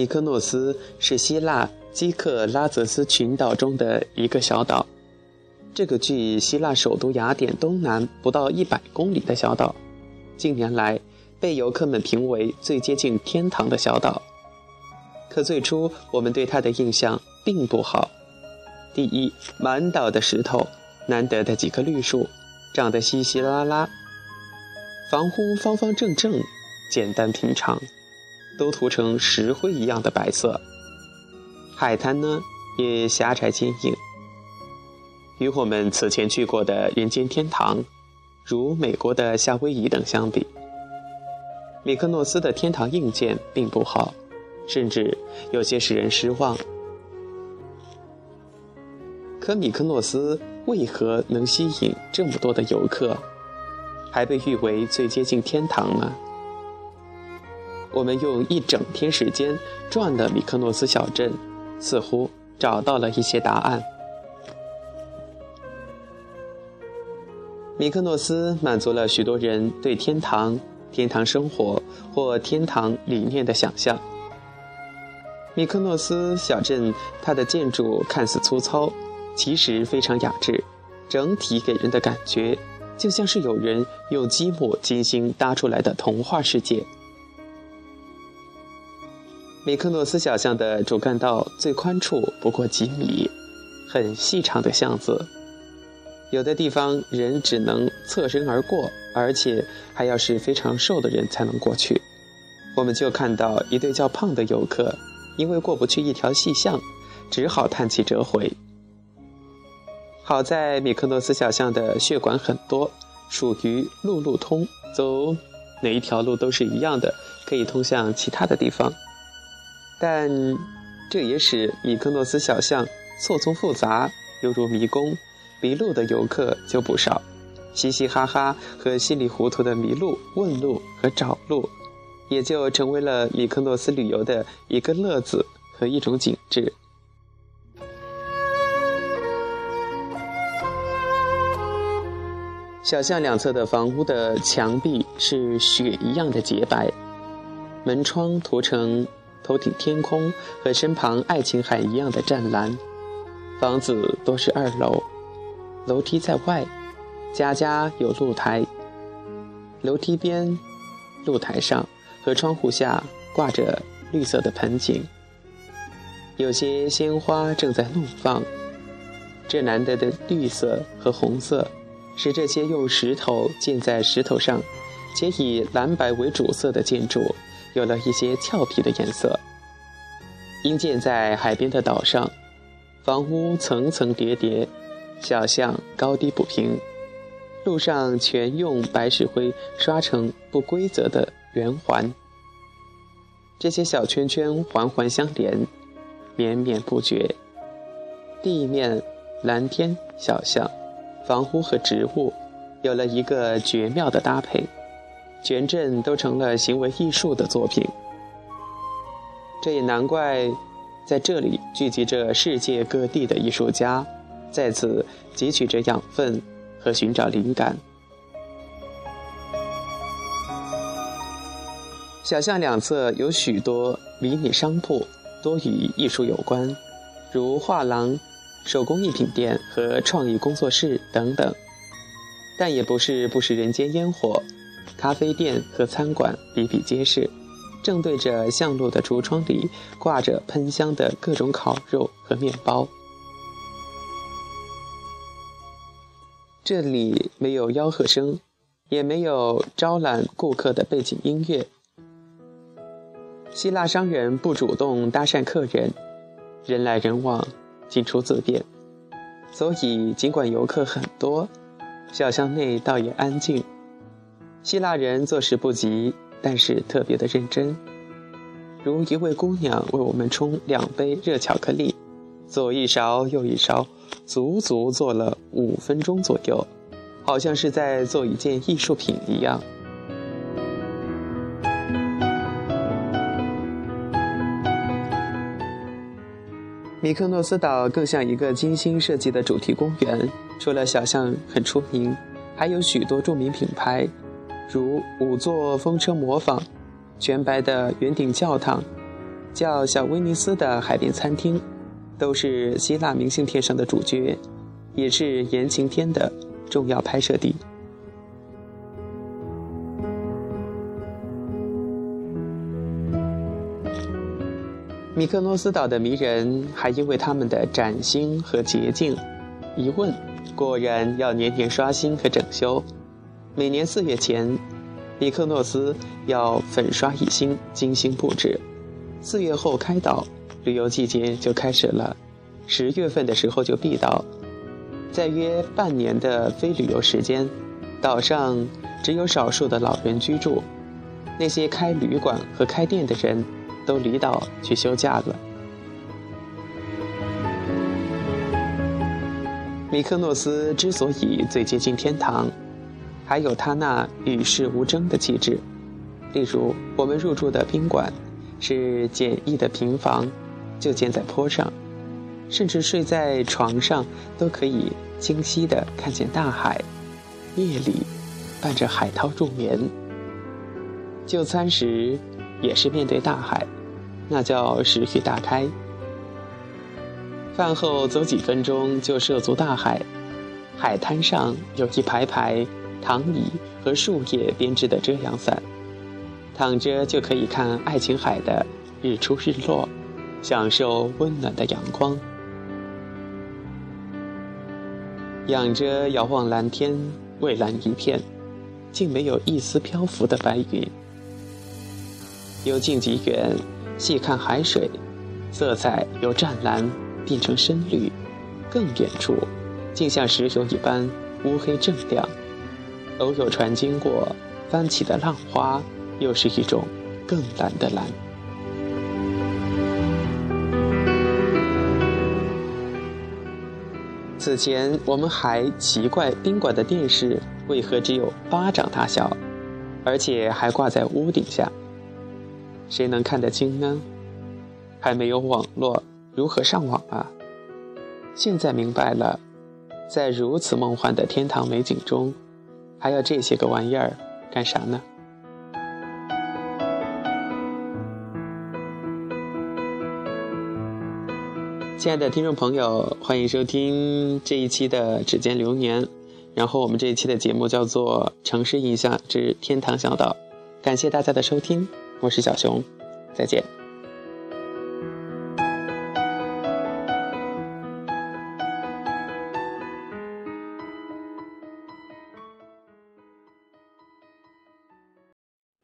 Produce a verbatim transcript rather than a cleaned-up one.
米克诺斯是希腊基克拉泽斯群岛中的一个小岛，这个距离希腊首都雅典东南不到一百公里的小岛，近年来被游客们评为最接近天堂的小岛。可最初我们对它的印象并不好。第一，满岛的石头，难得的几棵绿树长得稀稀拉拉，房屋方方正正，简单平常，都涂成石灰一样的白色。海滩呢也狭窄坚硬，与我们此前去过的人间天堂，如美国的夏威夷等相比，米克诺斯的天堂硬件并不好，甚至有些使人失望。可米克诺斯为何能吸引这么多的游客，还被誉为最接近天堂呢？我们用一整天时间转了米克诺斯小镇，似乎找到了一些答案。米克诺斯满足了许多人对天堂、天堂生活或天堂理念的想象。米克诺斯小镇，它的建筑看似粗糙，其实非常雅致，整体给人的感觉就像是有人用积木精心搭出来的童话世界。米克诺斯小巷的主干道最宽处不过几米，很细长的巷子，有的地方人只能侧身而过，而且还要是非常瘦的人才能过去。我们就看到一对较胖的游客，因为过不去一条细巷，只好叹气折回。好在米克诺斯小巷的血管很多，属于路路通，走哪一条路都是一样的，可以通向其他的地方。但这也使米克诺斯小巷错综复杂，犹如迷宫，迷路的游客就不少，嘻嘻哈哈和稀里糊涂的迷路、问路和找路，也就成为了米克诺斯旅游的一个乐子和一种景致。小巷两侧的房屋的墙壁是雪一样的洁白，门窗涂成头顶天空和身旁爱琴海一样的湛蓝，房子多是二楼，楼梯在外，家家有露台，楼梯边、露台上和窗户下挂着绿色的盆景，有些鲜花正在怒放。这难得的绿色和红色，使这些用石头建在石头上且以蓝白为主色的建筑有了一些俏皮的颜色。因建在海边的岛上，房屋层层叠叠，小巷高低不平，路上全用白石灰刷成不规则的圆环，这些小圈圈环环相连，绵绵不绝。地面、蓝天、小巷、房屋和植物有了一个绝妙的搭配，全镇都成了行为艺术的作品。这也难怪在这里聚集着世界各地的艺术家，在此汲取着养分和寻找灵感。小巷两侧有许多迷你商铺，多与艺术有关，如画廊、手工艺品店和创意工作室等等，但也不是不食人间烟火。咖啡店和餐馆比比皆是，正对着巷路的橱窗里挂着喷香的各种烤肉和面包。这里没有吆喝声，也没有招揽顾客的背景音乐。希腊商人不主动搭讪客人，人来人往，进出自便，所以尽管游客很多，小巷内倒也安静。希腊人做事不急，但是特别的认真，如一位姑娘为我们冲两杯热巧克力，左一勺右一勺，足足做了五分钟左右，好像是在做一件艺术品一样。米克诺斯岛更像一个精心设计的主题公园，除了小巷很出名，还有许多著名品牌，如五座风车磨坊、全白的圆顶教堂、叫小威尼斯的海边餐厅，都是希腊明信片上的主角，也是言情片的重要拍摄地。米克诺斯岛的迷人还因为他们的崭新和洁净，一问果然要年年刷新和整修。每年四月前，米克诺斯要粉刷一新，精心布置。四月后开岛，旅游季节就开始了，十月份的时候就闭岛。在约半年的非旅游时间，岛上只有少数的老人居住，那些开旅馆和开店的人都离岛去休假了。米克诺斯之所以最接近天堂，还有他那与世无争的气质。例如，我们入住的宾馆是简易的平房，就建在坡上，甚至睡在床上都可以清晰地看见大海，夜里伴着海涛入眠。就餐时也是面对大海，那叫食欲大开。饭后走几分钟就涉足大海，海滩上有一排排躺椅和树叶编织的遮阳伞，躺着就可以看爱琴海的日出日落，享受温暖的阳光。仰着遥望蓝天，蔚蓝一片，竟没有一丝漂浮的白云。由近及远细看海水，色彩由湛蓝变成深绿，更远处竟像石油一般乌黑锃亮。偶有船经过，翻起的浪花又是一种更蓝的蓝。此前我们还奇怪宾馆的电视为何只有巴掌大小，而且还挂在屋顶下，谁能看得清呢？还没有网络，如何上网啊？现在明白了，在如此梦幻的天堂美景中，还要这些个玩意儿干啥呢？亲爱的听众朋友，欢迎收听这一期的指尖流年。然后我们这一期的节目叫做城市印象之天堂小岛，感谢大家的收听，我是小熊，再见。